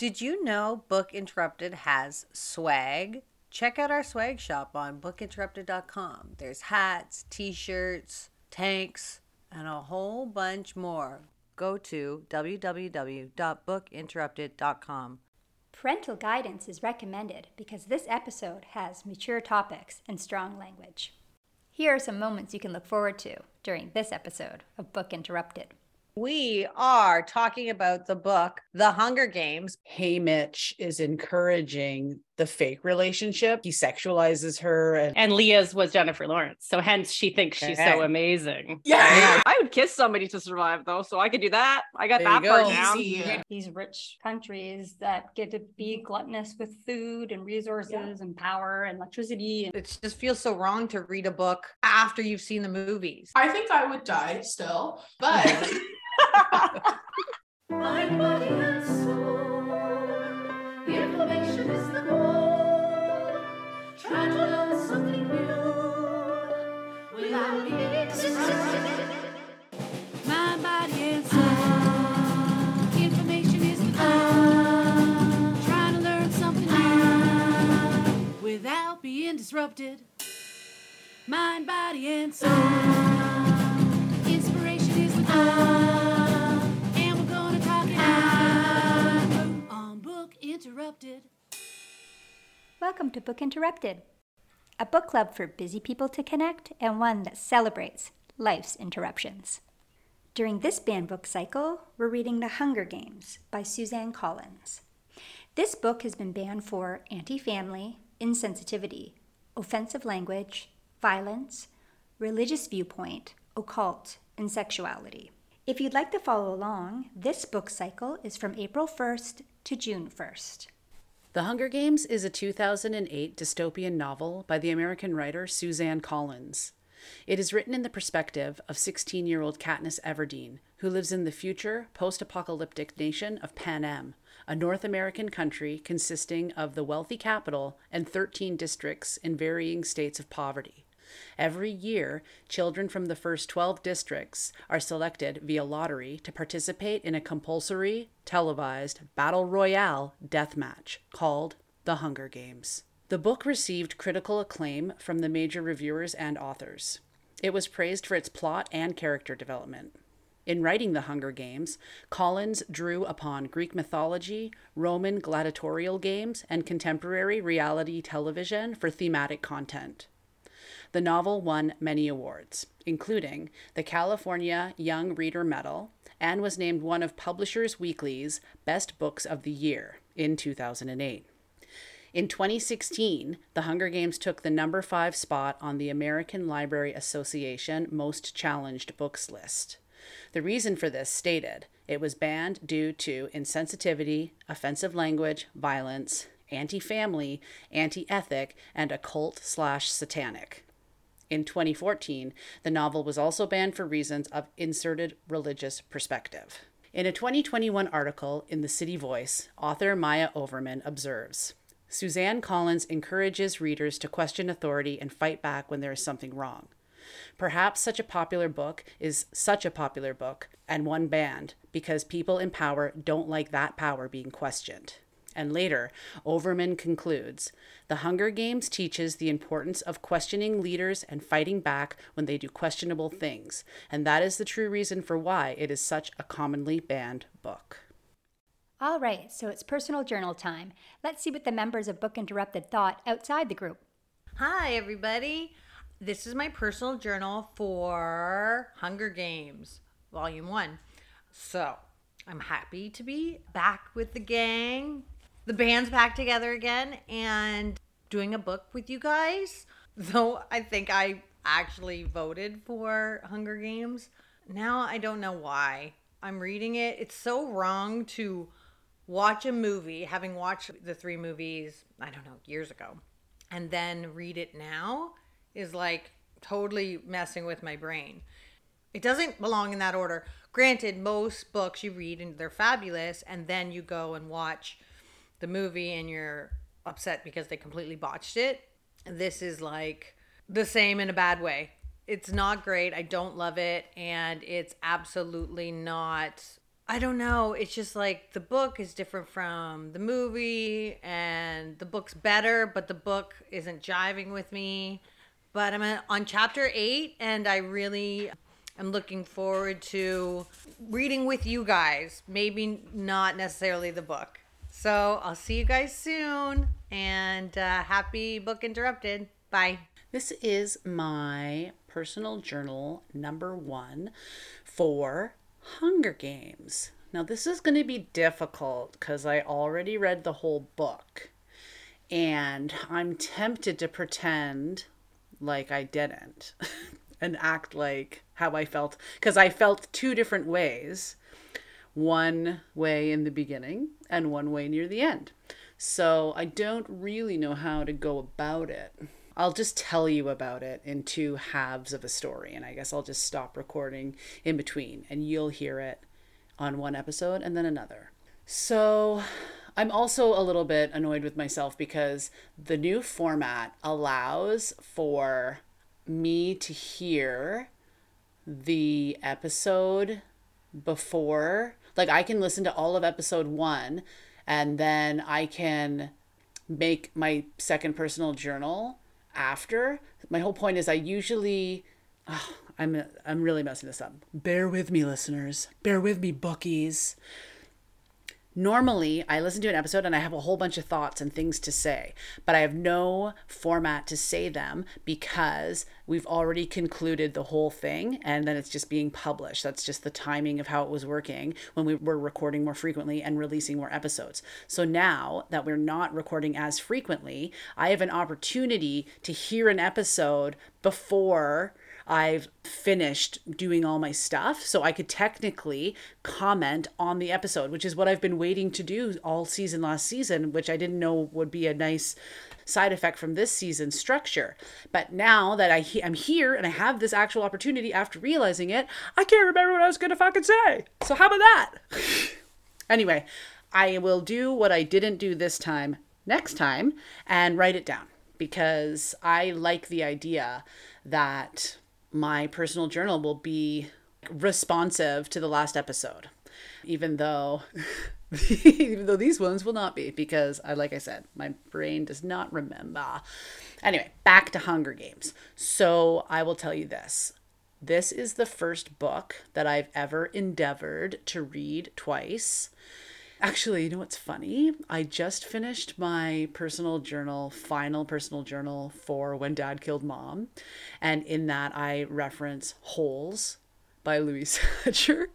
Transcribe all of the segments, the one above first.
Did you know Book Interrupted has swag? Check out our swag shop on bookinterrupted.com. There's hats, t-shirts, tanks, and a whole bunch more. Go to www.bookinterrupted.com. Parental guidance is recommended because this episode has mature topics and strong language. Here are some moments you can look forward to during this episode of Book Interrupted. We are talking about the book, The Hunger Games. Haymitch is encouraging the fake relationship. He sexualizes her. And Leah's was Jennifer Lawrence. So hence she thinks she's so amazing. Yeah. I would kiss somebody to survive though. So I could do that. I got that part down. Yeah. These rich countries that get to be gluttonous with food and resources and power and electricity. It just feels so wrong to read a book after you've seen the movies. I think I would die still, but... My body and soul, the inflammation is the goal. Try to learn something new without being surprised. My body and soul, the inflammation is the goal. Try to learn something new without being disrupted. Mind, body, and soul, inspiration is the goal. Interrupted. Welcome to Book Interrupted, a book club for busy people to connect and one that celebrates life's interruptions. During this banned book cycle, we're reading The Hunger Games by Suzanne Collins. This book has been banned for anti-family, insensitivity, offensive language, violence, religious viewpoint, occult, and sexuality. If you'd like to follow along, this book cycle is from April 1st to June 1st. The Hunger Games is a 2008 dystopian novel by the American writer Suzanne Collins. It is written in the perspective of 16-year-old Katniss Everdeen, who lives in the future post-apocalyptic nation of Panem, a North American country consisting of the wealthy capital and 13 districts in varying states of poverty. Every year, children from the first 12 districts are selected via lottery to participate in a compulsory, televised battle royale death match called The Hunger Games. The book received critical acclaim from the major reviewers and authors. It was praised for its plot and character development. In writing The Hunger Games, Collins drew upon Greek mythology, Roman gladiatorial games, and contemporary reality television for thematic content. The novel won many awards, including the California Young Reader Medal, and was named one of Publishers Weekly's Best Books of the Year in 2008. In 2016, The Hunger Games took the number 5 spot on the American Library Association Most Challenged Books list. The reason for this stated, it was banned due to insensitivity, offensive language, violence, anti-family, anti-ethic, and occult/satanic. In 2014, the novel was also banned for reasons of inserted religious perspective. In a 2021 article in The City Voice, author Maya Overman observes, Suzanne Collins encourages readers to question authority and fight back when there is something wrong. Perhaps such a popular book and one banned because people in power don't like that power being questioned. And later, Overman concludes, The Hunger Games teaches the importance of questioning leaders and fighting back when they do questionable things, and that is the true reason for why it is such a commonly banned book. All right, so it's personal journal time. Let's see what the members of Book Interrupted thought outside the group. Hi, everybody. This is my personal journal for Hunger Games, Volume 1. So, I'm happy to be back with the gang. The band's back together again and doing a book with you guys. Though I think I actually voted for Hunger Games. Now I don't know why I'm reading it. It's so wrong to watch a movie, having watched the 3 movies, I don't know, years ago, and then read it now is like totally messing with my brain. It doesn't belong in that order. Granted, most books you read and they're fabulous, and then you go and watch the movie and you're upset because they completely botched it. This is like the same in a bad way. It's not great. I don't love it. And it's absolutely not I don't know. It's just like the book is different from the movie, and the book's better, but the book isn't jiving with me. But I'm on chapter 8, and I really am looking forward to reading with you guys. Maybe not necessarily the book. So I'll see you guys soon, and happy Book Interrupted. Bye. This is my personal journal number 1 for Hunger Games. Now this is going to be difficult because I already read the whole book and I'm tempted to pretend like I didn't and act like how I felt, because I felt two different ways. One way in the beginning and one way near the end. So I don't really know how to go about it. I'll just tell you about it in 2 halves of a story, and I guess I'll just stop recording in between and you'll hear it on one episode and then another. So I'm also a little bit annoyed with myself because the new format allows for me to hear the episode before, like I can listen to all of episode 1 and then I can make my second personal journal after. My whole point is I usually I'm really messing this up. Bear with me, listeners. Bear with me, bookies. Normally, I listen to an episode and I have a whole bunch of thoughts and things to say, but I have no format to say them because we've already concluded the whole thing and then it's just being published. That's just the timing of how it was working when we were recording more frequently and releasing more episodes. So now that we're not recording as frequently, I have an opportunity to hear an episode before I've finished doing all my stuff, so I could technically comment on the episode, which is what I've been waiting to do all season last season, which I didn't know would be a nice side effect from this season's structure. But now that I'm here and I have this actual opportunity after realizing it, I can't remember what I was gonna fucking say. So how about that? Anyway, I will do what I didn't do this time next time and write it down, because I like the idea that my personal journal will be responsive to the last episode, even though these ones will not be, because like I said, my brain does not remember. Anyway, back to Hunger Games. So I will tell you this. This is the first book that I've ever endeavored to read twice. Actually, you know what's funny? I just finished my final personal journal for When Dad Killed Mom. And in that I reference Holes by Louis Sachar.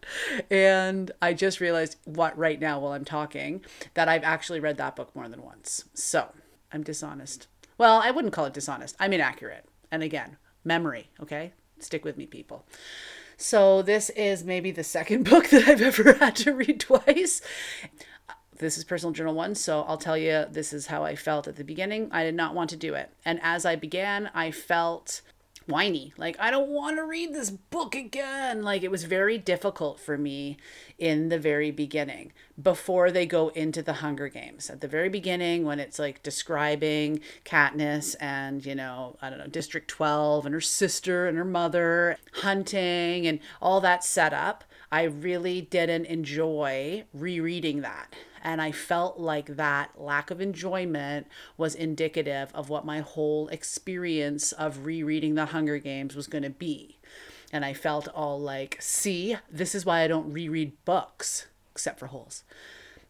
And I just realized right now while I'm talking that I've actually read that book more than once. So I'm dishonest. Well, I wouldn't call it dishonest. I'm inaccurate. And again, memory, okay? Stick with me, people. So this is maybe the second book that I've ever had to read twice. This is personal journal 1, so I'll tell you, this is how I felt at the beginning. I did not want to do it. And as I began, I felt whiny, like I don't want to read this book again. Like it was very difficult for me in the very beginning before they go into the Hunger Games. At the very beginning when it's like describing Katniss and, you know, I don't know, District 12 and her sister and her mother hunting and all that setup, I really didn't enjoy rereading that. And I felt like that lack of enjoyment was indicative of what my whole experience of rereading The Hunger Games was going to be. And I felt all like, see, this is why I don't reread books, except for Holes.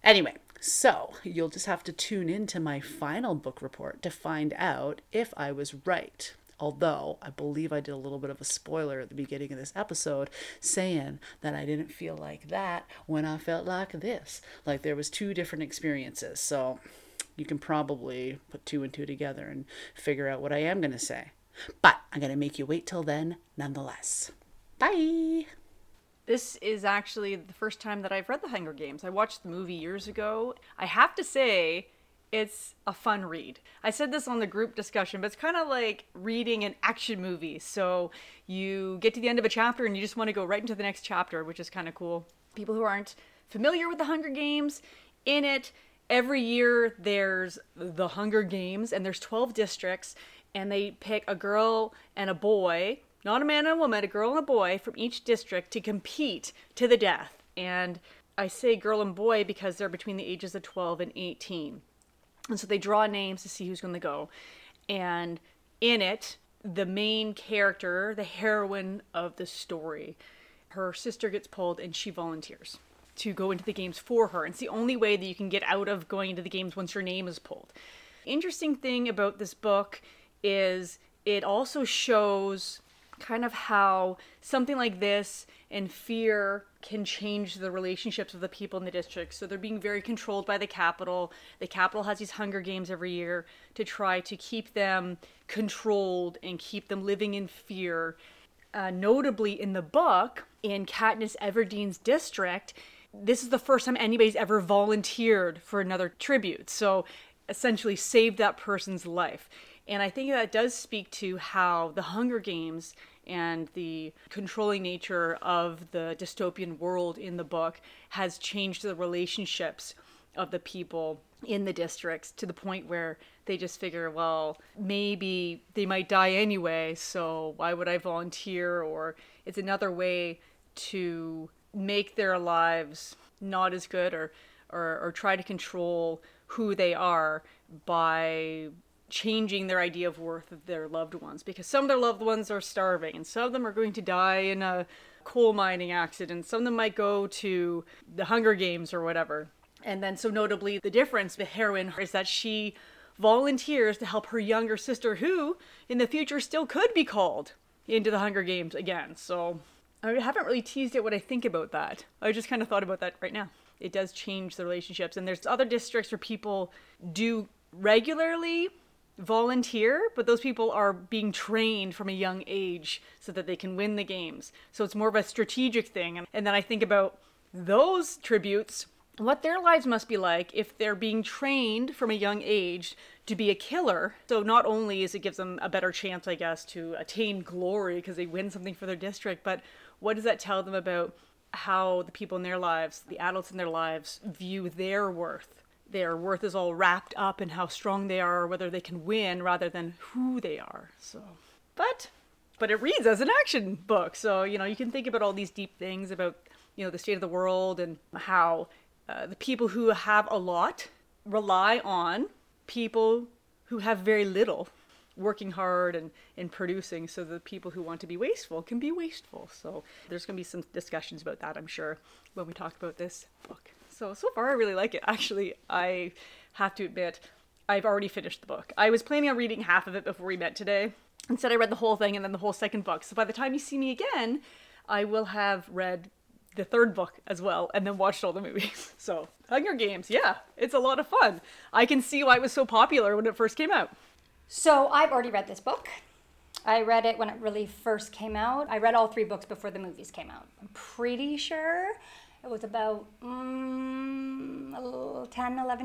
Anyway, so you'll just have to tune into my final book report to find out if I was right. Although I believe I did a little bit of a spoiler at the beginning of this episode saying that I didn't feel like that when I felt like this. Like there was 2 different experiences. So you can probably put 2 and 2 together and figure out what I am going to say. But I'm going to make you wait till then nonetheless. Bye! This is actually the first time that I've read The Hunger Games. I watched the movie years ago. I have to say, it's a fun read. I said this on the group discussion, but it's kind of like reading an action movie. So you get to the end of a chapter and you just want to go right into the next chapter, which is kind of cool. People who aren't familiar with The Hunger Games, in it, every year there's The Hunger Games and there's 12 districts and they pick a girl and a boy, not a man and a woman, a girl and a boy from each district to compete to the death. And I say girl and boy because they're between the ages of 12 and 18. And so they draw names to see who's going to go. And in it, the main character, the heroine of the story, her sister gets pulled and she volunteers to go into the games for her. And it's the only way that you can get out of going into the games once your name is pulled. Interesting thing about this book is it also shows kind of how something like this and fear can change the relationships of the people in the district. So they're being very controlled by the Capitol. The Capitol has these Hunger Games every year to try to keep them controlled and keep them living in fear. Notably in the book, in Katniss Everdeen's district, this is the first time anybody's ever volunteered for another tribute. So essentially saved that person's life. And I think that does speak to how the Hunger Games and the controlling nature of the dystopian world in the book has changed the relationships of the people in the districts to the point where they just figure, well, maybe they might die anyway, so why would I volunteer? Or it's another way to make their lives not as good or try to control who they are by changing their idea of worth of their loved ones, because some of their loved ones are starving and some of them are going to die in a coal mining accident. Some of them might go to the Hunger Games or whatever. And then so notably the difference with heroine is that she volunteers to help her younger sister who in the future still could be called into the Hunger Games again. So I haven't really teased out what I think about that. I just kind of thought about that right now. It does change the relationships. And there's other districts where people do regularly volunteer, but those people are being trained from a young age so that they can win the games. So it's more of a strategic thing. And then I think about those tributes, what their lives must be like if they're being trained from a young age to be a killer. So not only is it gives them a better chance, I guess, to attain glory because they win something for their district, but what does that tell them about how the people in their lives, the adults in their lives, view their worth? Their worth is all wrapped up in how strong they are, or whether they can win rather than who they are. So, but it reads as an action book. So, you know, you can think about all these deep things about, you know, the state of the world and how the people who have a lot rely on people who have very little working hard and producing, so the people who want to be wasteful can be wasteful. So there's going to be some discussions about that, I'm sure, when we talk about this book. So far I really like it. Actually, I have to admit, I've already finished the book. I was planning on reading half of it before we met today. Instead, I read the whole thing and then the whole second book. So by the time you see me again, I will have read the third book as well and then watched all the movies. So Hunger Games, yeah, it's a lot of fun. I can see why it was so popular when it first came out. So I've already read this book. I read it when it really first came out. I read all three books before the movies came out. I'm pretty sure it was about 11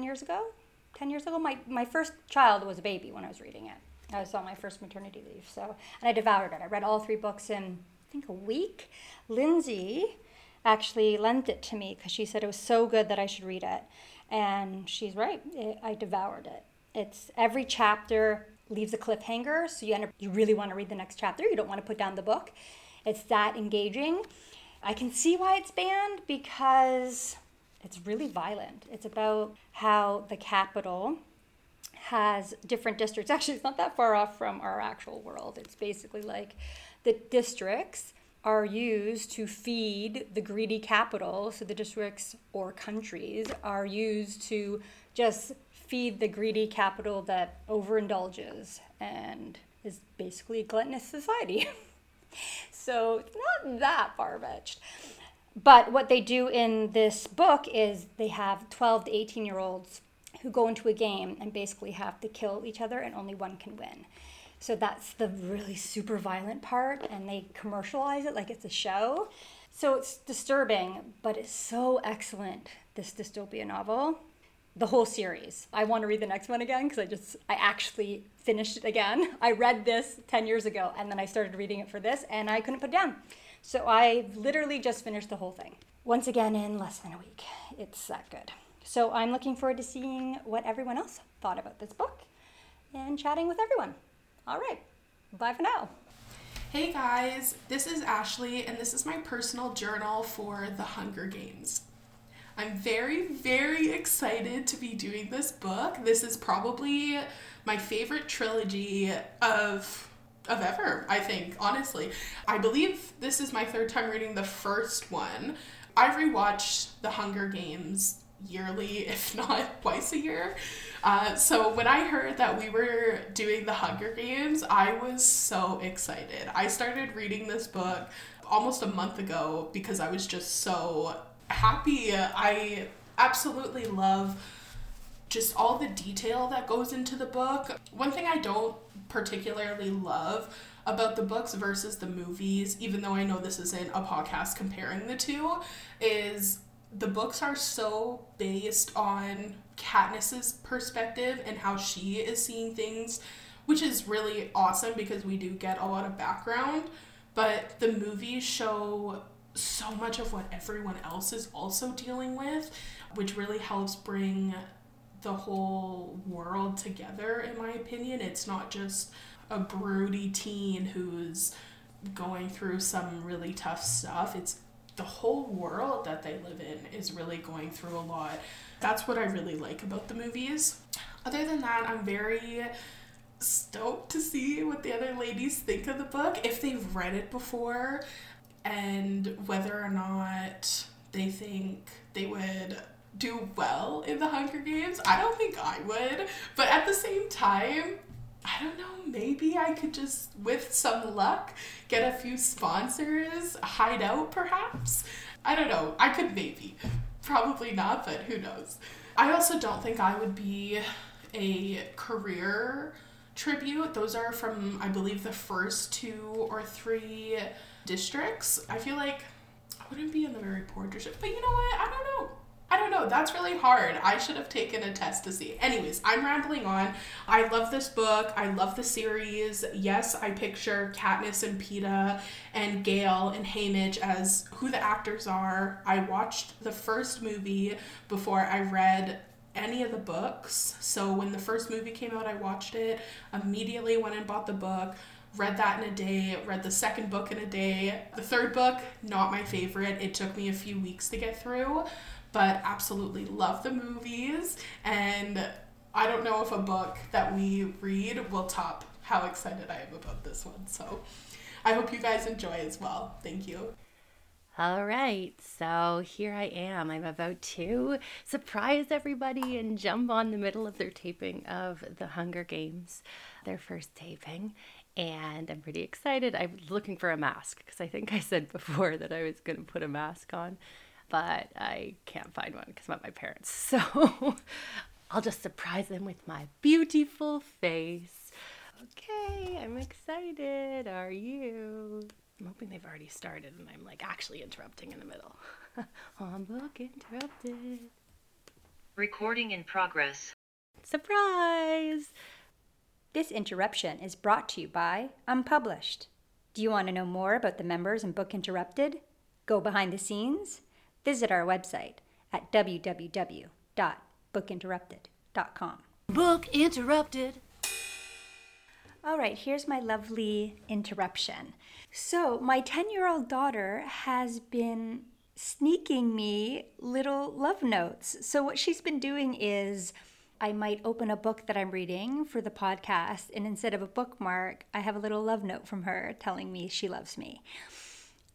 years ago. 10 years ago, my first child was a baby when I was reading it. I was on my first maternity leave, and I devoured it. I read all three books in, I think, a week. Lindsay actually lent it to me because she said it was so good that I should read it. And she's right, I devoured it. It's every chapter leaves a cliffhanger, so you really want to read the next chapter. You don't want to put down the book. It's that engaging. I can see why it's banned because it's really violent. It's about how the Capitol has different districts. Actually, it's not that far off from our actual world. It's basically like the districts are used to feed the greedy Capitol. So the districts or countries are used to just feed the greedy Capitol that overindulges and is basically a gluttonous society. So it's not that far-fetched. But what they do in this book is they have 12 to 18-year-olds who go into a game and basically have to kill each other, and only one can win. So that's the really super violent part, and they commercialize it like it's a show. So it's disturbing, but it's so excellent, this dystopian novel. The whole series. I want to read the next one again because I actually finished it again. I read this 10 years ago and then I started reading it for this and I couldn't put it down. So I literally just finished the whole thing. Once again in less than a week. It's that good. So I'm looking forward to seeing what everyone else thought about this book and chatting with everyone. All right. Bye for now. Hey guys, this is Ashley and this is my personal journal for The Hunger Games. I'm very, very excited to be doing this book. This is probably my favorite trilogy of ever, I think, honestly. I believe this is my third time reading the first one. I rewatch The Hunger Games yearly, if not twice a year. So when I heard that we were doing The Hunger Games, I was so excited. I started reading this book almost a month ago because I was just so happy. I absolutely love just all the detail that goes into the book. One thing I don't particularly love about the books versus the movies, even though I know this isn't a podcast comparing the two, is the books are so based on Katniss's perspective and how she is seeing things, which is really awesome because we do get a lot of background, but the movies show so much of what everyone else is also dealing with, which really helps bring the whole world together, in my opinion. It's not just a broody teen who's going through some really tough stuff. It's the whole world that they live in is really going through a lot. That's what I really like about the movies. Other than that, I'm very stoked to see what the other ladies think of the book, if they've read it before, and whether or not they think they would do well in The Hunger Games. I don't think I would, but at the same time, I don't know, maybe I could just, with some luck, get a few sponsors, hide out perhaps? I don't know, I could maybe. Probably not, but who knows. I also don't think I would be a career tribute. Those are from, I believe, the first 2 or 3 districts. I feel like I wouldn't be in the very poor district, but you know what, I don't know. That's really hard. I should have taken a test to see. Anyways, I'm rambling on. I love this book. I love the series. Yes, I picture Katniss and Peeta and Gale and Haymitch as who the actors are. I watched the first movie before I read any of the books. So when the first movie came out, I watched it, immediately went and bought the book, read that in a day, read the second book in a day. The third book, not my favorite. It took me a few weeks to get through, but absolutely love the movies, and I don't know if a book that we read will top how excited I am about this one, so I hope you guys enjoy as well. Thank you. All right, so here I am. I'm about to surprise everybody and jump on the middle of their taping of The Hunger Games, their first taping. And I'm pretty excited. I'm looking for a mask, because I think I said before that I was going to put a mask on, but I can't find one because I'm at my parents'. So I'll just surprise them with my beautiful face. Okay, I'm excited. Are you? I'm hoping they've already started and I'm like actually interrupting in the middle. On Book Interrupted. Recording in progress. Surprise! This interruption is brought to you by Unpublished. Do you want to know more about the members in Book Interrupted? Go behind the scenes? Visit our website at www.bookinterrupted.com. Book Interrupted. All right, here's my lovely interruption. So my 10-year-old daughter has been sneaking me little love notes. So what she's been doing is I might open a book that I'm reading for the podcast, and instead of a bookmark, I have a little love note from her telling me she loves me.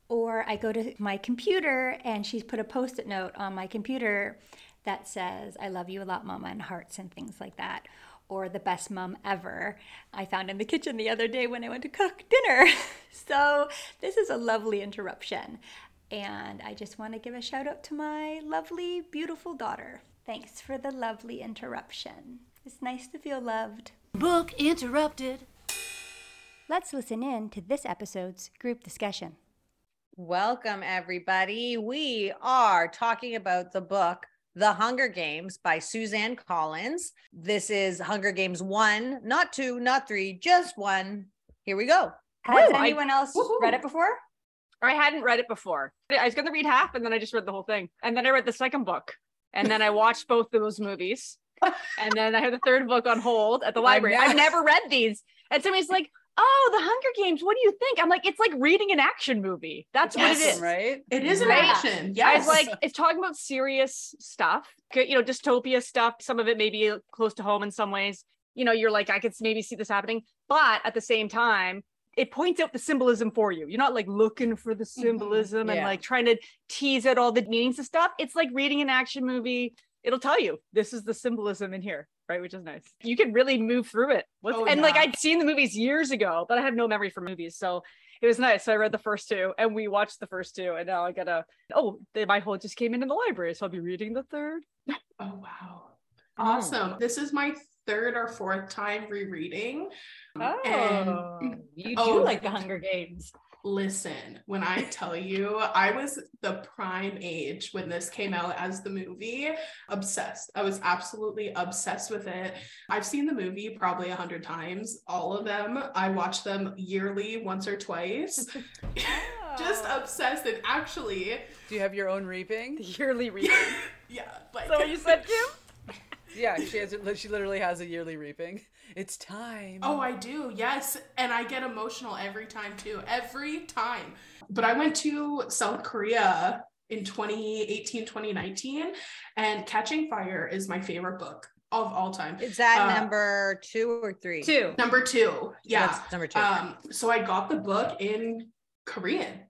Or I go to my computer and she's put a post-it note on my computer that says, I love you a lot, Mama, and hearts and things like that. Or the best mom ever I found in the kitchen the other day when I went to cook dinner. So this is a lovely interruption. And I just want to give a shout out to my lovely, beautiful daughter. Thanks for the lovely interruption. It's nice to feel loved. Book Interrupted. Let's listen in to this episode's group discussion. Welcome, everybody. We are talking about the book, The Hunger Games by Suzanne Collins. This is Hunger Games 1, not 2, not 3, just 1. Here we go. Has anyone else read it before? I hadn't read it before. I was going to read half, and then I just read the whole thing. And then I read the second book. And then I watched both of those movies. And then I had the third book on hold at the library. I've never read these. And somebody's like, oh, The Hunger Games, what do you think? I'm like, it's like reading an action movie. That's yes, what it is. Right? It is an action. Yes. I was like, it's talking about serious stuff, you know, dystopia stuff. Some of it may be close to home in some ways. You know, you're like, I could maybe see this happening. But at the same time, it points out the symbolism for you. You're not like looking for the symbolism and like trying to tease out all the meanings of stuff. It's like reading an action movie. It'll tell you this is the symbolism in here, right? Which is nice. You can really move through it. Like I'd seen the movies years ago, but I have no memory for movies. So it was nice. So I read the first two and we watched the first two, and now I gotta, my whole just came into the library. So I'll be reading the third. Oh, wow. Awesome. Oh. This is my third or fourth time rereading. Oh, and you do like The Hunger Games. Listen, when I tell you, I was the prime age when this came out as the movie. Obsessed. I was absolutely obsessed with it. I've seen the movie probably 100 times, all of them. I watch them yearly, once or twice. Just obsessed. And actually, do you have your own reaping? The yearly reaping. Yeah. Like, so you said, Kim? Yeah, she literally has a yearly reaping. It's time. Oh, I do. Yes. And I get emotional every time too. Every time. But I went to South Korea in 2018, 2019, and Catching Fire is my favorite book of all time. Is that number 2 or 3? 2. Number 2. Yeah. That's number 2. So I got the book in Korean.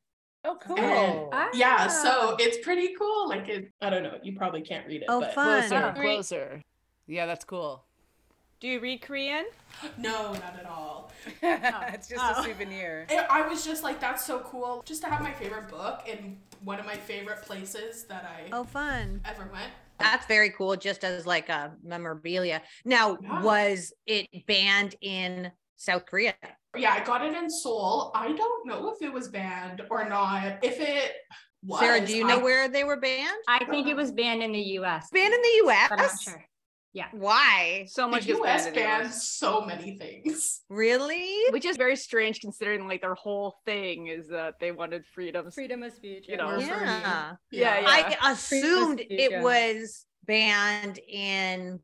Oh, cool. And, yeah. So it's pretty cool. Like, I don't know. You probably can't read it. Oh, but fun. Closer. Yeah, that's cool. Do you read Korean? No, not at all. It's just a souvenir. I was just like, that's so cool. Just to have my favorite book in one of my favorite places that I ever went. That's very cool, just as like a memorabilia. Now, was it banned in South Korea? Yeah, I got it in Seoul. I don't know if it was banned or not. If it... was, Sarah, do you know where they were banned? I think it was banned in the U.S. Banned in the U.S.? I'm not sure. Yeah. Why? So much. The U.S. bans so many things. Really? Which is very strange, considering like their whole thing is that they wanted freedom of speech. You know? Yeah. I assumed it was banned in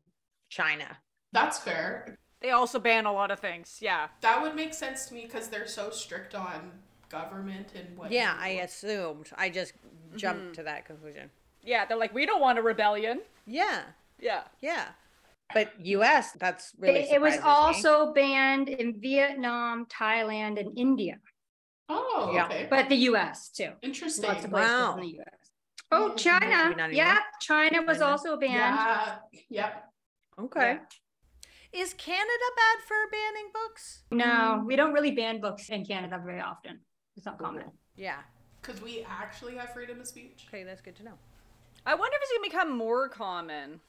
China. That's fair. They also ban a lot of things. Yeah. That would make sense to me because they're so strict on government and what. Yeah, I assumed. I just jumped to that conclusion. Yeah, they're like, we don't want a rebellion. Yeah. Yeah. Yeah. But U.S., that's really surprising. It was also banned in Vietnam, Thailand, and India. Oh, yeah. Okay. But the U.S. too. Interesting. Lots of places in the U.S. Oh, China. Yeah, China was also banned. Yeah. Yep. Okay. Yeah. Is Canada bad for banning books? No, we don't really ban books in Canada very often. It's not common. Yeah. Because we actually have freedom of speech. Okay, that's good to know. I wonder if it's going to become more common.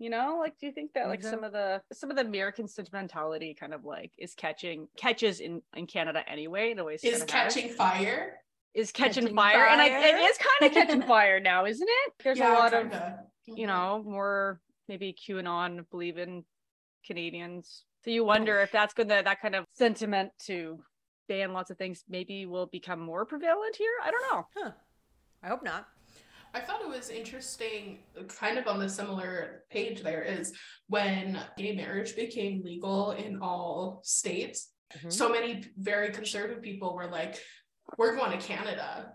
You know, like, do you think that like some of the American sentimentality kind of like is catches in Canada anyway? In a way, is Catching Fire? Is Catching Fire, and it is kind of catching fire now, isn't it? There's a lot of, you know, more maybe QAnon believing Canadians. So you wonder if that's going to, that kind of sentiment to ban lots of things maybe will become more prevalent here. I don't know. Huh. I hope not. I thought it was interesting, kind of on the similar page there, is when gay marriage became legal in all states, so many very conservative people were like, we're going to Canada.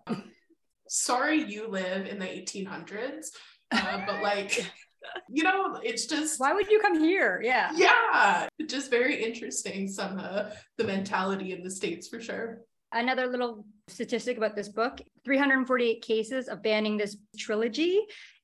Sorry you live in the 1800s, but like, you know, it's just... Why would you come here? Yeah. Yeah. Just very interesting, some of the mentality in the states for sure. Another little statistic about this book, 348 cases of banning this trilogy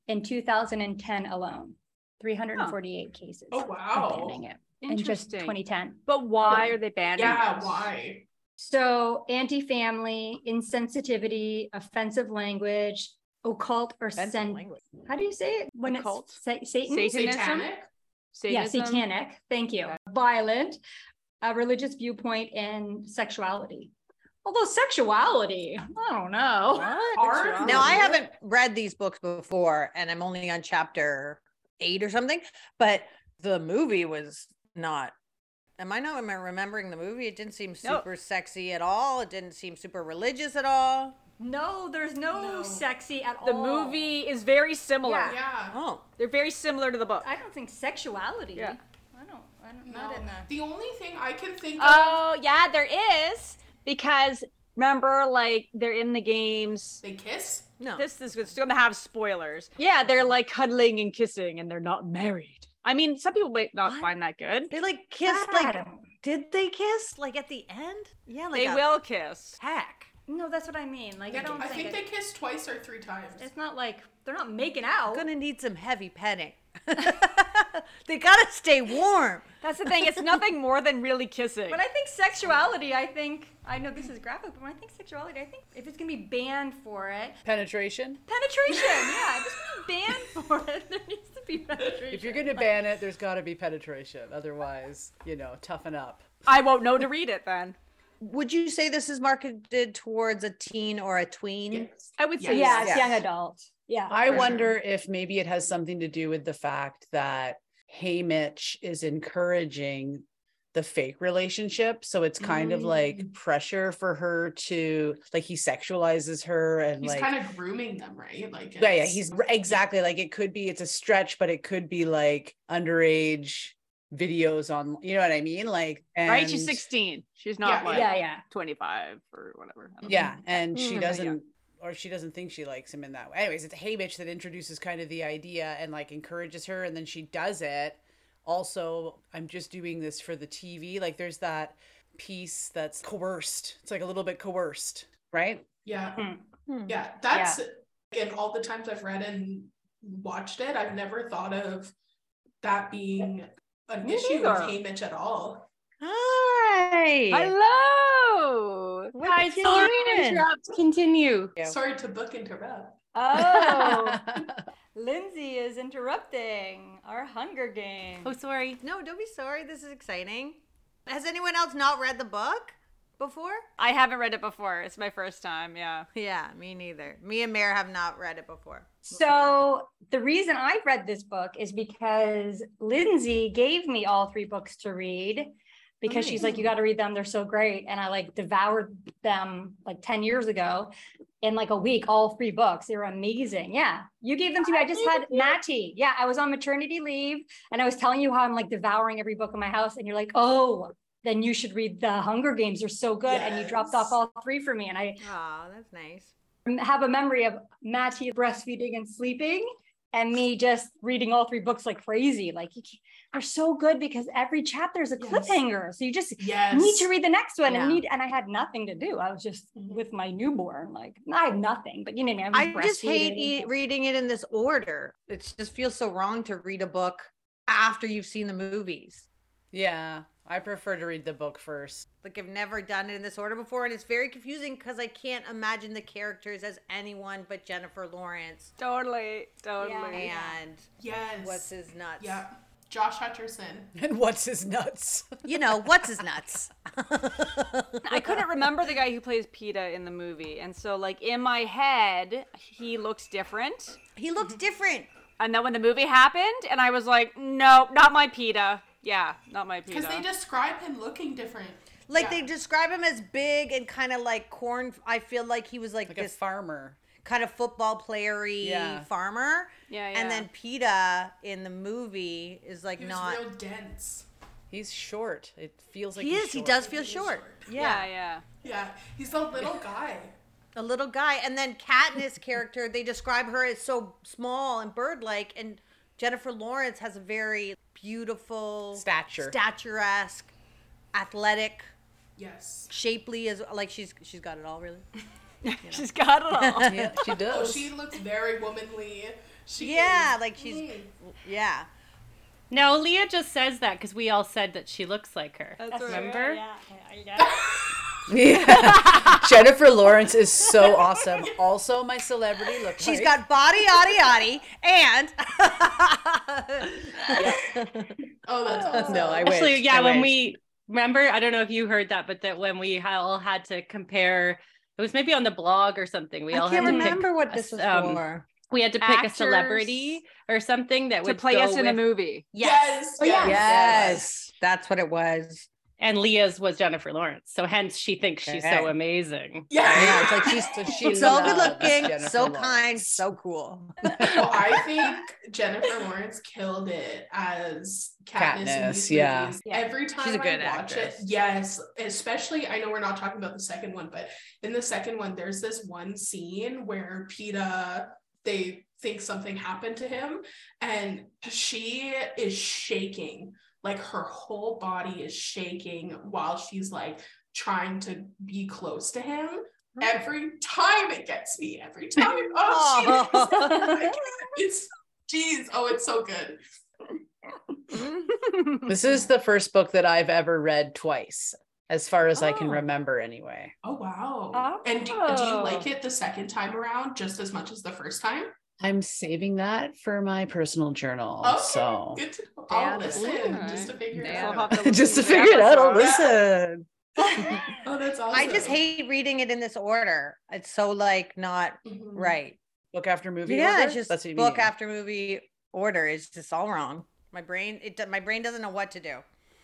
in 2010 alone. 348 cases. Oh, wow. Of banning it. Interesting. In just 2010. But why are they banning it? Yeah, why? So anti-family, insensitivity, offensive language, occult or language. How do you say it? When occult? It's Satanism? Yeah, satanic. Thank you. Yeah. Violent, religious viewpoint, and sexuality. Although sexuality, I don't know. Now, I haven't read these books before, and I'm only on chapter 8 or something, but the movie was not. Am I remembering the movie? It didn't seem super sexy at all. It didn't seem super religious at all. No, there's no sexy at all. The movie is very similar. Yeah. Oh. They're very similar to the book. I don't think sexuality. Yeah. I don't no. Not enough. The only thing I can think of. Oh, yeah, there is. Because remember, like, they're in the games. They kiss? No. This is going to have spoilers. Yeah, they're like cuddling and kissing and they're not married. I mean, some people might not find that good. They like kissed, like, did they kiss? Like at the end? Yeah, like. They will kiss. Heck. No, that's what I mean. Like, I think they kissed twice or three times. It's not like they're not making out. I'm gonna need some heavy petting. They gotta stay warm. That's the thing. It's nothing more than really kissing. But I think sexuality. I know this is graphic, but when I think sexuality, I think if it's gonna be banned for it, penetration. Yeah, if it's gonna be banned for it, there needs to be penetration. If you're gonna ban it, there's gotta be penetration. Otherwise, toughen up. I won't know to read it then. Would you say this is marketed towards a teen or a tween? Yes. I would say yes. Yes. Young adult. Yeah. I wonder if maybe it has something to do with the fact that Haymitch is encouraging the fake relationship. So it's kind of like pressure for her to, like, he sexualizes her and he's like kind of grooming them, right? Like, yeah, he's exactly like, it could be, it's a stretch, but it could be like underage videos on, you know what I mean? Like, and right, she's 16, she's not 25 or whatever, I don't know. And she doesn't or she doesn't think she likes him in that way. Anyways, it's Haymitch that introduces kind of the idea and like encourages her, and then she does it. Also, I'm just doing this for the TV. Like, there's that piece that's coerced. It's like a little bit coerced, right? That's in all the times I've read and watched it, I've never thought of that being an issue with Haymitch at all. Hi. Hello. Hi, sorry to interrupt. Continue. Sorry to book interrupt. Oh. Lindsay is interrupting our Hunger Games. Oh, sorry. No, don't be sorry. This is exciting. Has anyone else not read the book before? I haven't read it before. It's my first time. Yeah. Yeah, me neither. Me and Mare have not read it before. So the reason I read this book is because Lindsay gave me all three books to read because she's like, you got to read them. They're so great. And I like devoured them like 10 years ago in like a week, all three books. They were amazing. Yeah. You gave them to me. I just had Natty. Yeah. I was on maternity leave and I was telling you how I'm like devouring every book in my house. And you're like, oh, then you should read The Hunger Games. They're so good. Yes. And you dropped off all three for me. And I that's nice. Have a memory of Matty breastfeeding and sleeping and me just reading all three books like crazy. Like, they're so good because every chapter is a cliffhanger. So you just need to read the next one. And I had nothing to do. I was just with my newborn. Like, I had nothing, but you know, I just hate reading it in this order. It just feels so wrong to read a book after you've seen the movies. Yeah. I prefer to read the book first. Like, I've never done it in this order before, and it's very confusing because I can't imagine the characters as anyone but Jennifer Lawrence. Totally. And what's his nuts? Yeah, Josh Hutcherson. And what's his nuts? What's his nuts? I couldn't remember the guy who plays Peeta in the movie, and so like in my head, he looks different. And then when the movie happened, and I was like, no, not my Peeta. Yeah, not my Peeta. Because they describe him looking different. Like, they describe him as big and kind of like corn. I feel like he was like this a farmer. Kind of football player-y farmer. Yeah, yeah. And then Peeta in the movie is like he was real dense. He's short. It feels like he's short. He does feel short. Yeah. He's a little guy. And then Katniss' character, they describe her as so small and bird-like, and Jennifer Lawrence has a very beautiful statuesque, athletic, shapely, as like she's got it all, really. She's got it all. Yeah, she does. Oh, she looks very womanly. She's Now Leah just says that because we all said that she looks like her. That's remember? Right. Yeah. Yeah. Jennifer Lawrence is so awesome. Also, my celebrity look. She's got body, yaddy, yaddy, and. Oh, that's awesome. No, I wish. Actually, when we remember, I don't know if you heard that, but that when we all had to compare, it was maybe on the blog or something. We all had to remember what this was for. We had to pick a celebrity or something that would play us in a movie. Yes. That's what it was. And Leah's was Jennifer Lawrence. So hence she thinks she's so amazing. Yeah. Yeah, it's like she's so good looking, Jennifer so Lawrence. Kind, so cool. Well, I think Jennifer Lawrence killed it as Katniss. Yeah. Every time she's a good actress. It, yes. Especially, I know we're not talking about the second one, but in the second one, there's this one scene where Peeta, they think something happened to him and she is shaking. Like her whole body is shaking while she's like trying to be close to him. Every time it gets me, every time. Oh, jeez. It's, geez. Oh, it's so good. This is the first book that I've ever read twice, as far as I can remember anyway. Oh, wow. Oh. And do you like it the second time around just as much as the first time? I'm saving that for my personal journal. Okay, so good to know. I'll listen just to figure it out. Just to figure it out, I'll listen. Oh, that's awesome. I just hate reading it in this order. It's so like not right. Book after movie order? Yeah, it's just book after movie order is just all wrong. My brain doesn't know what to do.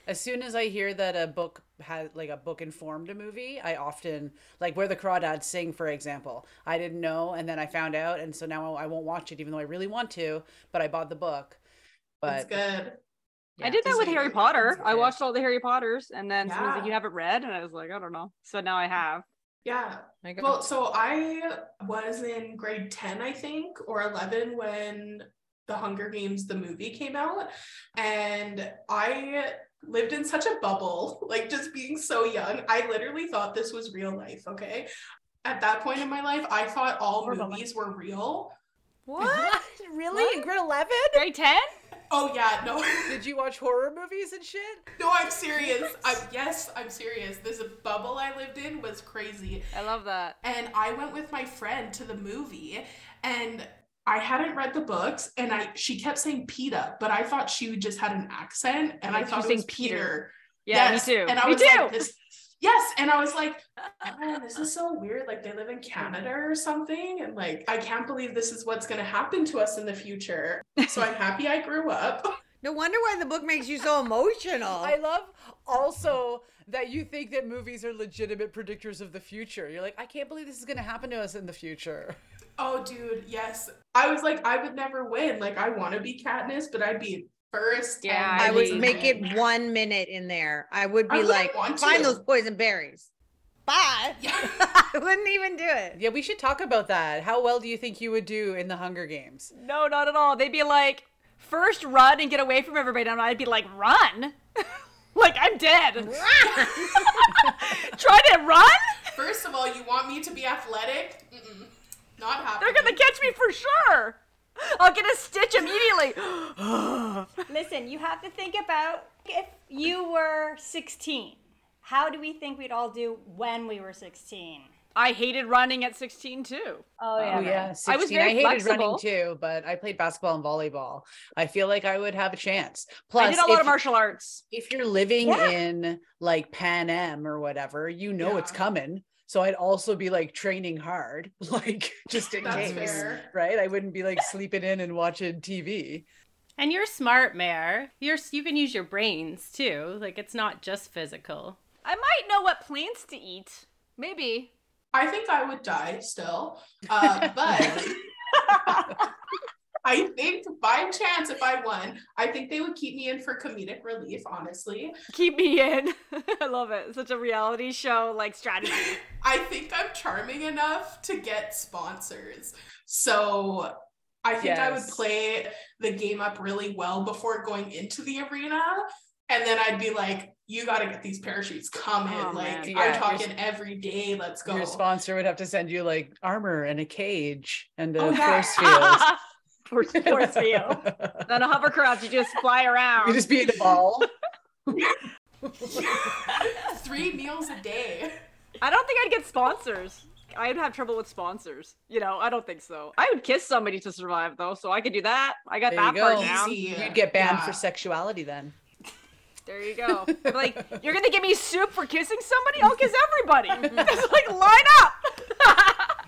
As soon as I hear that a book has like a book informed a movie, I often like Where the Crawdads Sing, for example. I didn't know, and then I found out, and so now I won't watch it, even though I really want to. But I bought the book. But it's good. Yeah. I did that with Harry Potter. I watched all the Harry Potters, and then someone was like, "You haven't read," and I was like, "I don't know." So now I have. Yeah. Well, so I was in grade 10, I think, or 11 when The Hunger Games the movie came out, and I lived in such a bubble, like just being so young. I literally thought this was real life, okay? At that point in my life, I thought all movies were real. What? Really? What? In grade 11? Grade 10? Oh, yeah, no. Did you watch horror movies and shit? No, I'm serious. I'm serious. This bubble I lived in was crazy. I love that. And I went with my friend to the movie, and I hadn't read the books, and she kept saying Peeta, but I thought she just had an accent, and I thought it was Peter. Yeah, yes. Me too. And I was like, this is so weird. Like they live in Canada or something, and like I can't believe this is what's going to happen to us in the future. So I'm happy I grew up. No wonder why the book makes you so emotional. I love also that you think that movies are legitimate predictors of the future. You're like, I can't believe this is going to happen to us in the future. Oh, dude, yes. I was like, I would never win. Like, I want to be Katniss, but I'd be first. Yeah, I would make it 1 minute in there. I would be like, find those poison berries. Bye. Yeah. I wouldn't even do it. Yeah, we should talk about that. How well do you think you would do in the Hunger Games? No, not at all. They'd be like, first run and get away from everybody. And I'd be like, run? Like, I'm dead. Run. Try to run? First of all, you want me to be athletic? Mm-mm. Not happening. They're gonna catch me for sure. I'll get a stitch immediately. Listen, you have to think about if you were 16. How do we think we'd all do when we were 16? I hated running at 16 too. Oh yeah. Oh, yeah. 16. I was very flexible. Running too, but I played basketball and volleyball. I feel like I would have a chance. Plus, I did a lot of martial arts. If you're living in like Panem or whatever, it's coming. So I'd also be like training hard, like just in case, right? I wouldn't be like sleeping in and watching TV. And you're smart, Mare. You can use your brains too. Like it's not just physical. I might know what plants to eat. Maybe. I think I would die still, but I think by chance, if I won, I think they would keep me in for comedic relief, honestly. Keep me in. I love it. Such a reality show, like strategy. I think I'm charming enough to get sponsors. So I think I would play the game up really well before going into the arena. And then I'd be like, you got to get these parachutes coming. Oh, like I'm talking every day. Let's go. Your sponsor would have to send you like armor and a cage and a force field. Force field. Then a hovercraft, you just fly around. You just be in the ball. 3 meals a day. I don't think I'd get sponsors. I'd have trouble with sponsors. You know, I don't think so. I would kiss somebody to survive though, so I could do that. I got that part down. You'd get banned for sexuality then. There you go. I'm like, you're gonna give me soup for kissing somebody? I'll kiss everybody. Just like line up.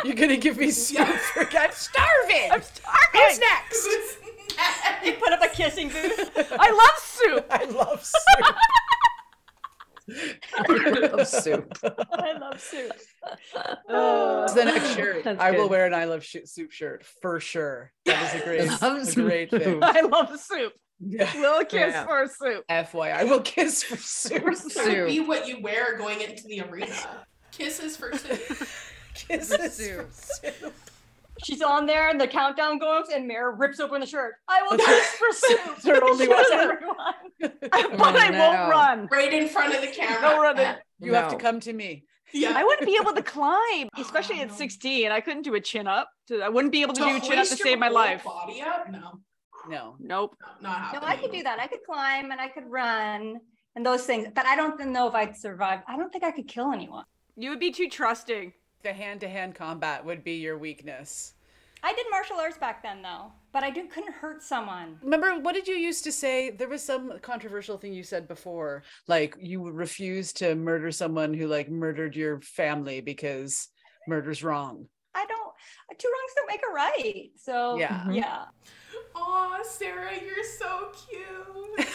You're gonna give me soup for I'm starving. I'm starving. What's next? You put up a kissing booth. I love soup. the next shirt. I will wear an I Love Soup shirt for sure. That is a great, great thing. I love soup. Yeah. We'll kiss for soup. FYI, we'll kiss for soup. That would be what you wear going into the arena. Kisses for soup. Kisses for soup. She's on there and the countdown goes and Mare rips open the shirt. I will kiss for soup. That's her only one. But I won't run. Right in front of the camera. No running. You have to come to me. Yeah. I wouldn't be able to climb, especially at 16. I couldn't do a chin up. I wouldn't be able to do a chin up to save my life. Body up? No. Nope. No, I could do that. I could climb and I could run and those things, but I don't know if I'd survive. I don't think I could kill anyone. You would be too trusting. The hand-to-hand combat would be your weakness. I did martial arts back then, though, but I couldn't hurt someone. Remember, what did you used to say? There was some controversial thing you said before, like you refuse to murder someone who like murdered your family because murder's wrong. Two wrongs don't make a right. So yeah. Aw, Sarah, you're so cute.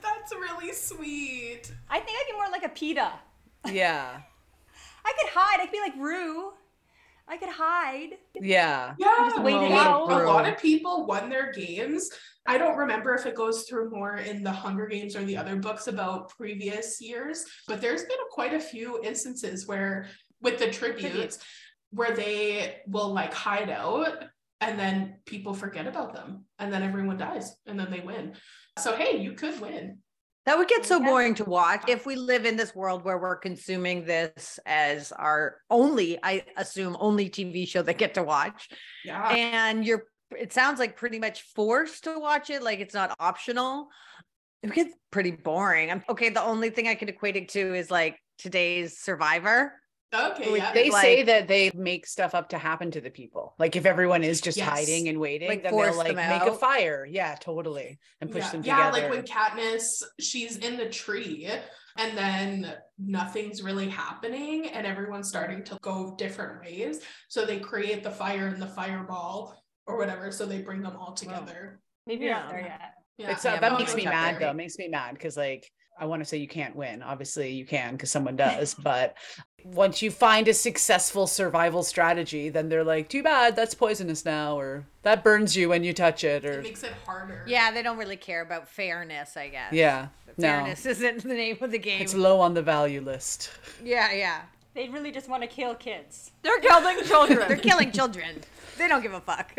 That's really sweet. I think I'd be more like a Peeta. Yeah. I could hide. I could be like Rue. I could hide. Yeah. Just wait it out. A lot of people won their games. I don't remember if it goes through more in the Hunger Games or the other books about previous years, but there's been quite a few instances where with the tributes where they will like hide out and then people forget about them and then everyone dies and then they win. So, hey, you could win. That would get so boring to watch if we live in this world where we're consuming this as our only, I assume, only TV show that get to watch. Yeah. And it sounds like pretty much forced to watch it. Like it's not optional. It gets pretty boring. The only thing I could equate it to is like today's Survivor. Okay. Yeah. They say that they make stuff up to happen to the people. Like if everyone is just hiding and waiting, like then they'll like make a fire. Yeah, totally. And push them together. Yeah, like when Katniss, she's in the tree and then nothing's really happening and everyone's starting to go different ways. So they create the fire and the fireball or whatever. So they bring them all together. Maybe not there yet. Yeah. That makes me mad though. It makes me mad because like, I want to say you can't win. Obviously you can because someone does, but once you find a successful survival strategy, then they're like, too bad, that's poisonous now, or that burns you when you touch it, or it makes it harder. Yeah, they don't really care about fairness, I guess. Yeah. Fairness isn't the name of the game. It's low on the value list. Yeah. They really just want to kill kids. They're killing children. They don't give a fuck.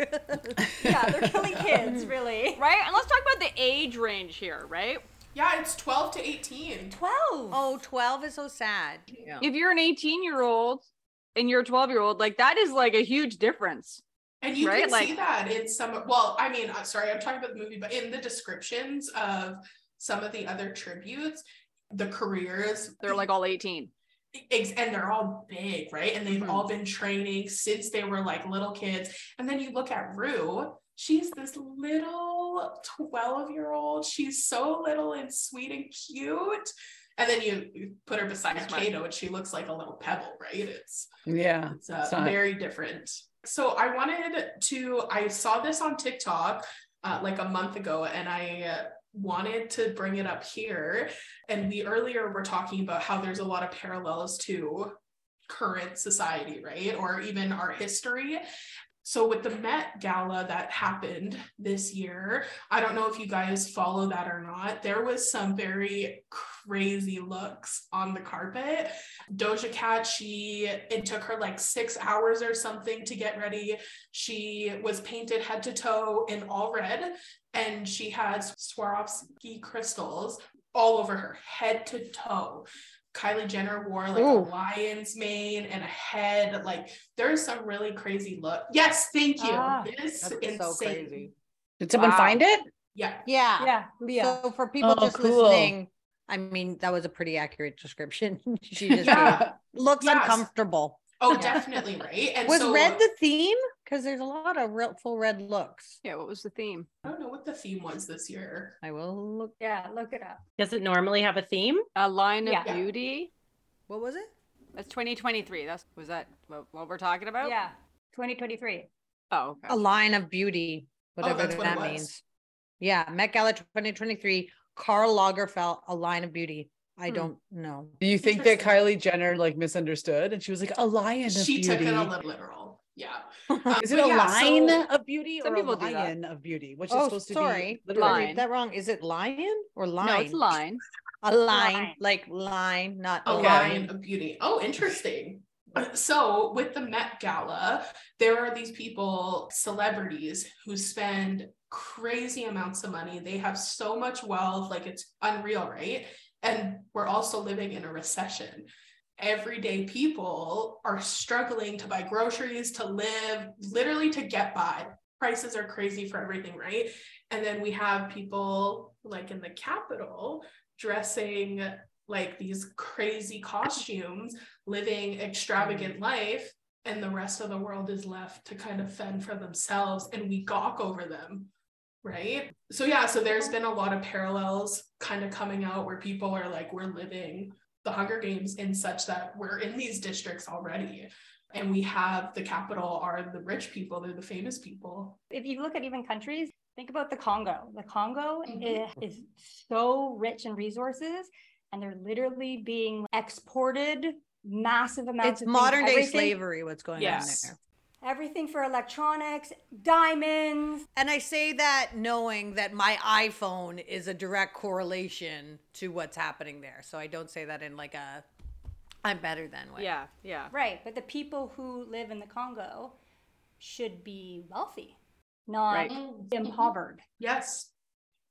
Yeah, they're killing kids, really. Right? And let's talk about the age range here, right? Yeah, it's 12 to 18. 12? Oh, 12 is so sad. Yeah. If you're an 18-year-old and you're a 12-year-old, like that is like a huge difference. And you can see that in some, I'm sorry, I'm talking about the movie, but in the descriptions of some of the other tributes, the careers. They're like all 18. And they're all big, right? And they've all been training since they were like little kids. And then you look at Rue, she's this little 12-year-old. She's so little and sweet and cute. And then you put her beside Cato and she looks like a little pebble, right? It's very different. So I saw this on TikTok like a month ago and I wanted to bring it up here. And we're talking about how there's a lot of parallels to current society, right? Or even our history. So with the Met Gala that happened this year, I don't know if you guys follow that or not. There was some very crazy looks on the carpet. Doja Cat, it took her like 6 hours or something to get ready. She was painted head to toe in all red and she had Swarovski crystals all over her, head to toe. Kylie Jenner wore like a lion's mane and a head. Like there's some really crazy look. Yes, thank you. This is so crazy. Did someone find it? Yeah. So for people listening, I mean, that was a pretty accurate description. She just looks uncomfortable. Oh, definitely, right? And was red the theme? Because there's a lot of real full red looks. Yeah, what was the theme? I don't know what the theme was this year. I will look. Yeah, look it up. Does it normally have a theme? A line of beauty. What was it? That's 2023. Was that what we're talking about? Yeah, 2023. Oh, okay. A line of beauty, whatever that means. Yeah, Met Gala 2023, Karl Lagerfeld, a line of beauty. I don't know. Do you think that Kylie Jenner like misunderstood and she was like a lion of beauty? She took it on the literal. Yeah. Is it a line of beauty or a lion of beauty? Which is supposed to be. Sorry, that wrong. Is it lion or line? No, it's line. A line, like line, not a line of beauty. Oh, interesting. So with the Met Gala, there are these people, celebrities, who spend crazy amounts of money. They have so much wealth, like it's unreal, right? And we're also living in a recession. Everyday people are struggling to buy groceries, to live, literally to get by. Prices are crazy for everything, right? And then we have people like in the Capitol dressing like these crazy costumes, living extravagant life, and the rest of the world is left to kind of fend for themselves, and we gawk over them, right? So yeah, so there's been a lot of parallels kind of coming out where people are like, we're living the Hunger Games in such that we're in these districts already. And we have the Capitol are the rich people, they're the famous people. If you look at even countries, think about the Congo. The Congo is so rich in resources, and they're literally being exported massive amounts of modern day slavery, what's going on there. Everything for electronics, diamonds. And I say that knowing that my iPhone is a direct correlation to what's happening there. So I don't say that in like a, I'm better than way. Yeah, yeah. Right. But the people who live in the Congo should be wealthy, not impoverished. Yes.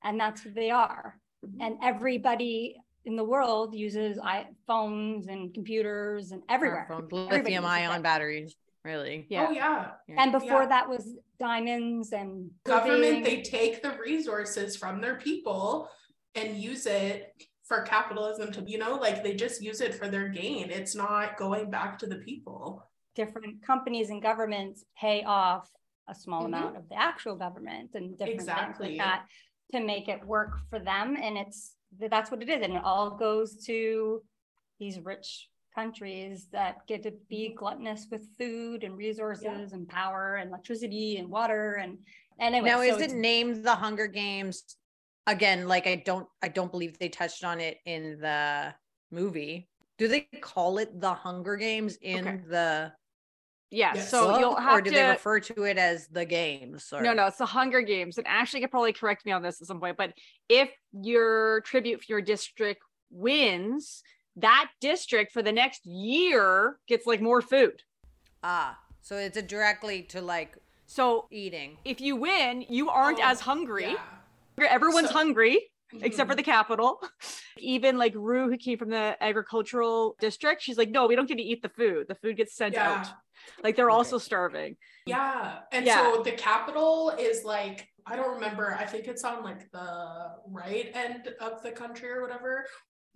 And that's what they are. And everybody in the world uses phones and computers and everywhere. Lithium-ion batteries. Really? Yeah. Oh, yeah. And before that was diamonds and government. They take the resources from their people and use it for capitalism to, you know, like they just use it for their gain. It's not going back to the people. Different companies and governments pay off a small amount of the actual government and different things like that to make it work for them. And that's what it is. And it all goes to these rich countries that get to be gluttonous with food and resources and power and electricity and water and anyway. Now, is it named the Hunger Games again? Like I don't believe they touched on it in the movie. Do they call it the Hunger Games in the? Yes. So you'll have do they refer to it as the games? Or... No, it's the Hunger Games. And Ashley could probably correct me on this at some point. But if your tribute for your district wins, that district for the next year gets like more food. Ah, so it's directly to like eating. If you win, you aren't as hungry. Yeah. Everyone's hungry except for the Capitol. Even like Rue, who came from the agricultural district, she's like, no, we don't get to eat the food. The food gets sent out. Like they're also starving. Yeah. And so the Capitol is like, I don't remember. I think it's on like the right end of the country or whatever.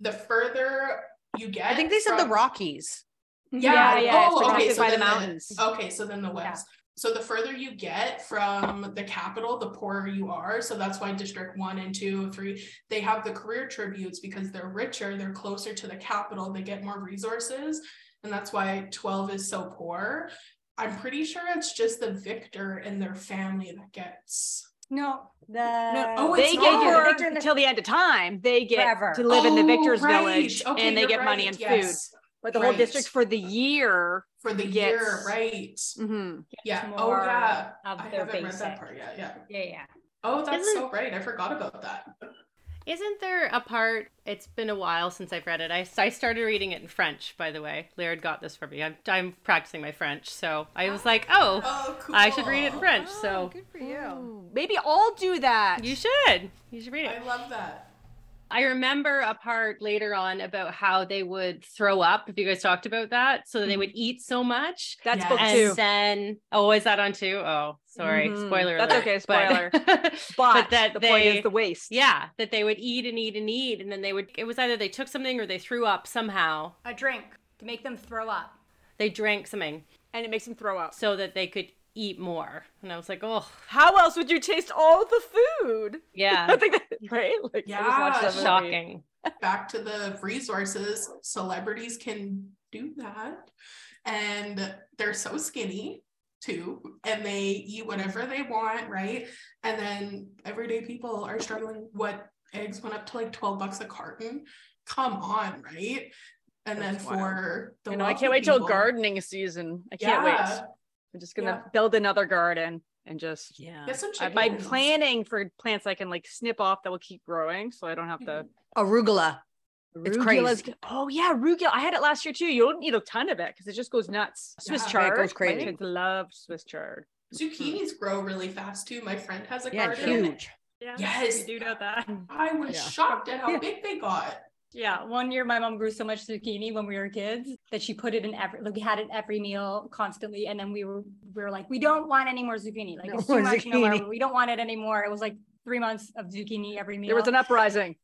The further you get, I think they said the Rockies. Yeah. Oh, like okay. So by the mountains. So then the West. Yeah. So the further you get from the Capitol, the poorer you are. So that's why District 1 and 2 and 3, they have the career tributes because they're richer, they're closer to the Capitol, they get more resources. And that's why 12 is so poor. I'm pretty sure it's just the victor and their family that gets... they get to until the end of time. They get forever to live in the victor's village, and they get money and food. But the whole district for the year gets, right? Mm-hmm. Yeah. Oh yeah. I haven't read that part yet. Yeah. Oh, that's so right. I forgot about that. Isn't there a part? It's been a while since I've read it. I started reading it in French, by the way. Laird got this for me. I'm practicing my French, so I was like, cool. I should read it in French. So good for you. Maybe I'll do that. You should. You should read it. I love that. I remember a part later on about how they would throw up. If you guys talked about that, so they would eat so much. That's book 2. And then, is that on 2? Oh, sorry, spoiler alert. That's okay, spoiler. But that the point is the waste. Yeah, that they would eat and eat and eat, and then they would. It was either they took something or they threw up somehow. A drink to make them throw up. They drank something, and it makes them throw up, so that they could eat more. And I was like, how else would you taste all the food? Yeah. I think that's right. Like, I just watched that shocking movie. Back to the resources, celebrities can do that, and they're so skinny too, and they eat whatever they want, right? And then everyday people are struggling. What eggs went up to like $12 a carton. Come on, right? And that's then for wild. The I can't wait till gardening season. I can't wait. I'm just gonna build another garden and just get some chickens. My planning for plants I can like snip off that will keep growing, so I don't have to arugula. It's crazy. Oh yeah, arugula. I had it last year too. You don't need a ton of it because it just goes nuts. Swiss chard. It goes crazy. My kids love Swiss chard. Zucchinis grow really fast too. My friend has a garden. Huge. Yeah, yes, you do know that. I was shocked at how big they got. Yeah, one year my mom grew so much zucchini when we were kids that she put it in every, like we had it every meal constantly, and then we were like, we don't want any more zucchini, like it's too much, we don't want it anymore. It was like 3 months of zucchini every meal. There was an uprising.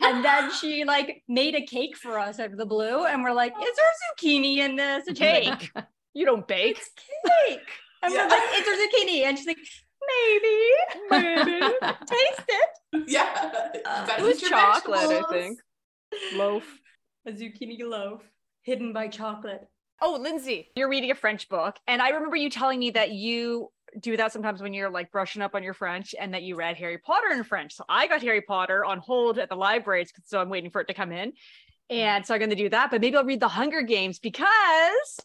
And then she like made a cake for us out of the blue, and we're like, is there zucchini in this cake? You don't bake. It's cake. And we're like, is there zucchini? And she's like, maybe. Taste it. Yeah, it was chocolate, vegetables. I think. Loaf, a zucchini loaf hidden by chocolate. Oh, Lindsay, you're reading a French book, and I remember you telling me that you do that sometimes when you're like brushing up on your French, and that you read Harry Potter in French. So I got Harry Potter on hold at the libraries, so I'm waiting for it to come in, and so I'm going to do that. But maybe I'll read The Hunger Games because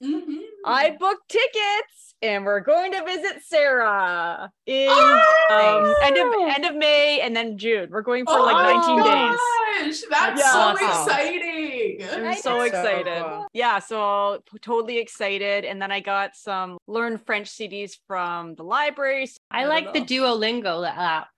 I booked tickets, and we're going to visit Sarah in end of May and then June. We're going for like 19 days. That's so exciting. I'm so excited. Cool. Yeah, so totally excited. And then I got some Learn French CDs from the library. So I like the Duolingo app.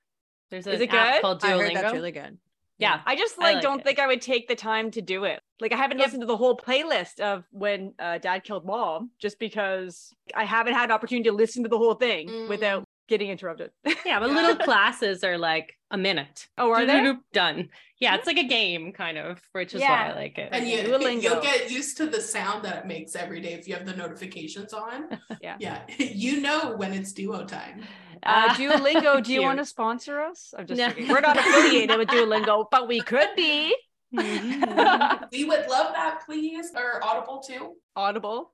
There's an app called Duolingo. I heard that's really good. Yeah, I just like don't think I would take the time to do it. Like I haven't listened to the whole playlist of When Dad Killed Mom just because I haven't had an opportunity to listen to the whole thing without getting interrupted. Yeah, but little classes are like a minute. Oh, are they? Done. Yeah, it's like a game kind of, which is why I like it. And you'll get used to the sound that it makes every day if you have the notifications on. Yeah. You know when it's duo time. Duolingo, do you want to sponsor us? I'm just kidding. We're not affiliated with Duolingo, but we could be. We would love that, please. Or Audible too. Audible.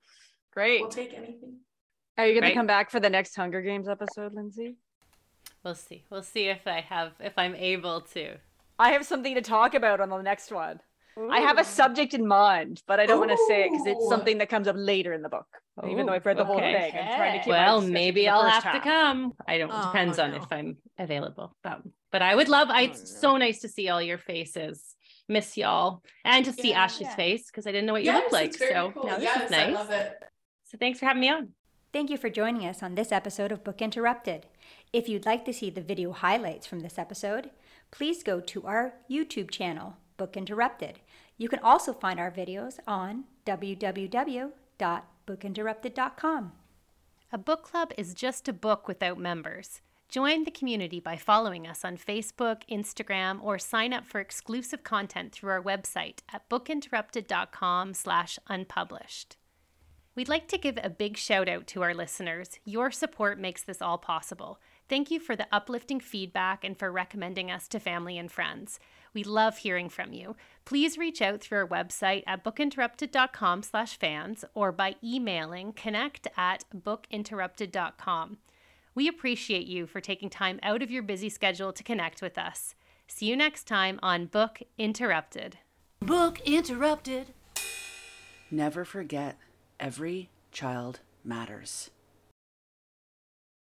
Great. We'll take anything. Are you going to come back for the next Hunger Games episode, Lindsay? We'll see. We'll see if I'm able to. I have something to talk about on the next one. Ooh. I have a subject in mind, but I don't want to say it because it's something that comes up later in the book. Ooh. Even though I've read the whole thing, I'm trying to keep. Well, maybe I'll have to come. I don't. Depends on if I'm available. But I would love. So nice to see all your faces. Miss y'all, and to see Ashley's face because I didn't know what you looked like. So cool. This is nice. I love it. So thanks for having me on. Thank you for joining us on this episode of Book Interrupted. If you'd like to see the video highlights from this episode, please go to our YouTube channel, Book Interrupted. You can also find our videos on www.bookinterrupted.com. A book club is just a book without members. Join the community by following us on Facebook, Instagram, or sign up for exclusive content through our website at bookinterrupted.com/unpublished. We'd like to give a big shout out to our listeners. Your support makes this all possible. Thank you for the uplifting feedback and for recommending us to family and friends. We love hearing from you. Please reach out through our website at bookinterrupted.com/fans or by emailing connect@bookinterrupted.com. We appreciate you for taking time out of your busy schedule to connect with us. See you next time on Book Interrupted. Book Interrupted. Never forget. Every child matters.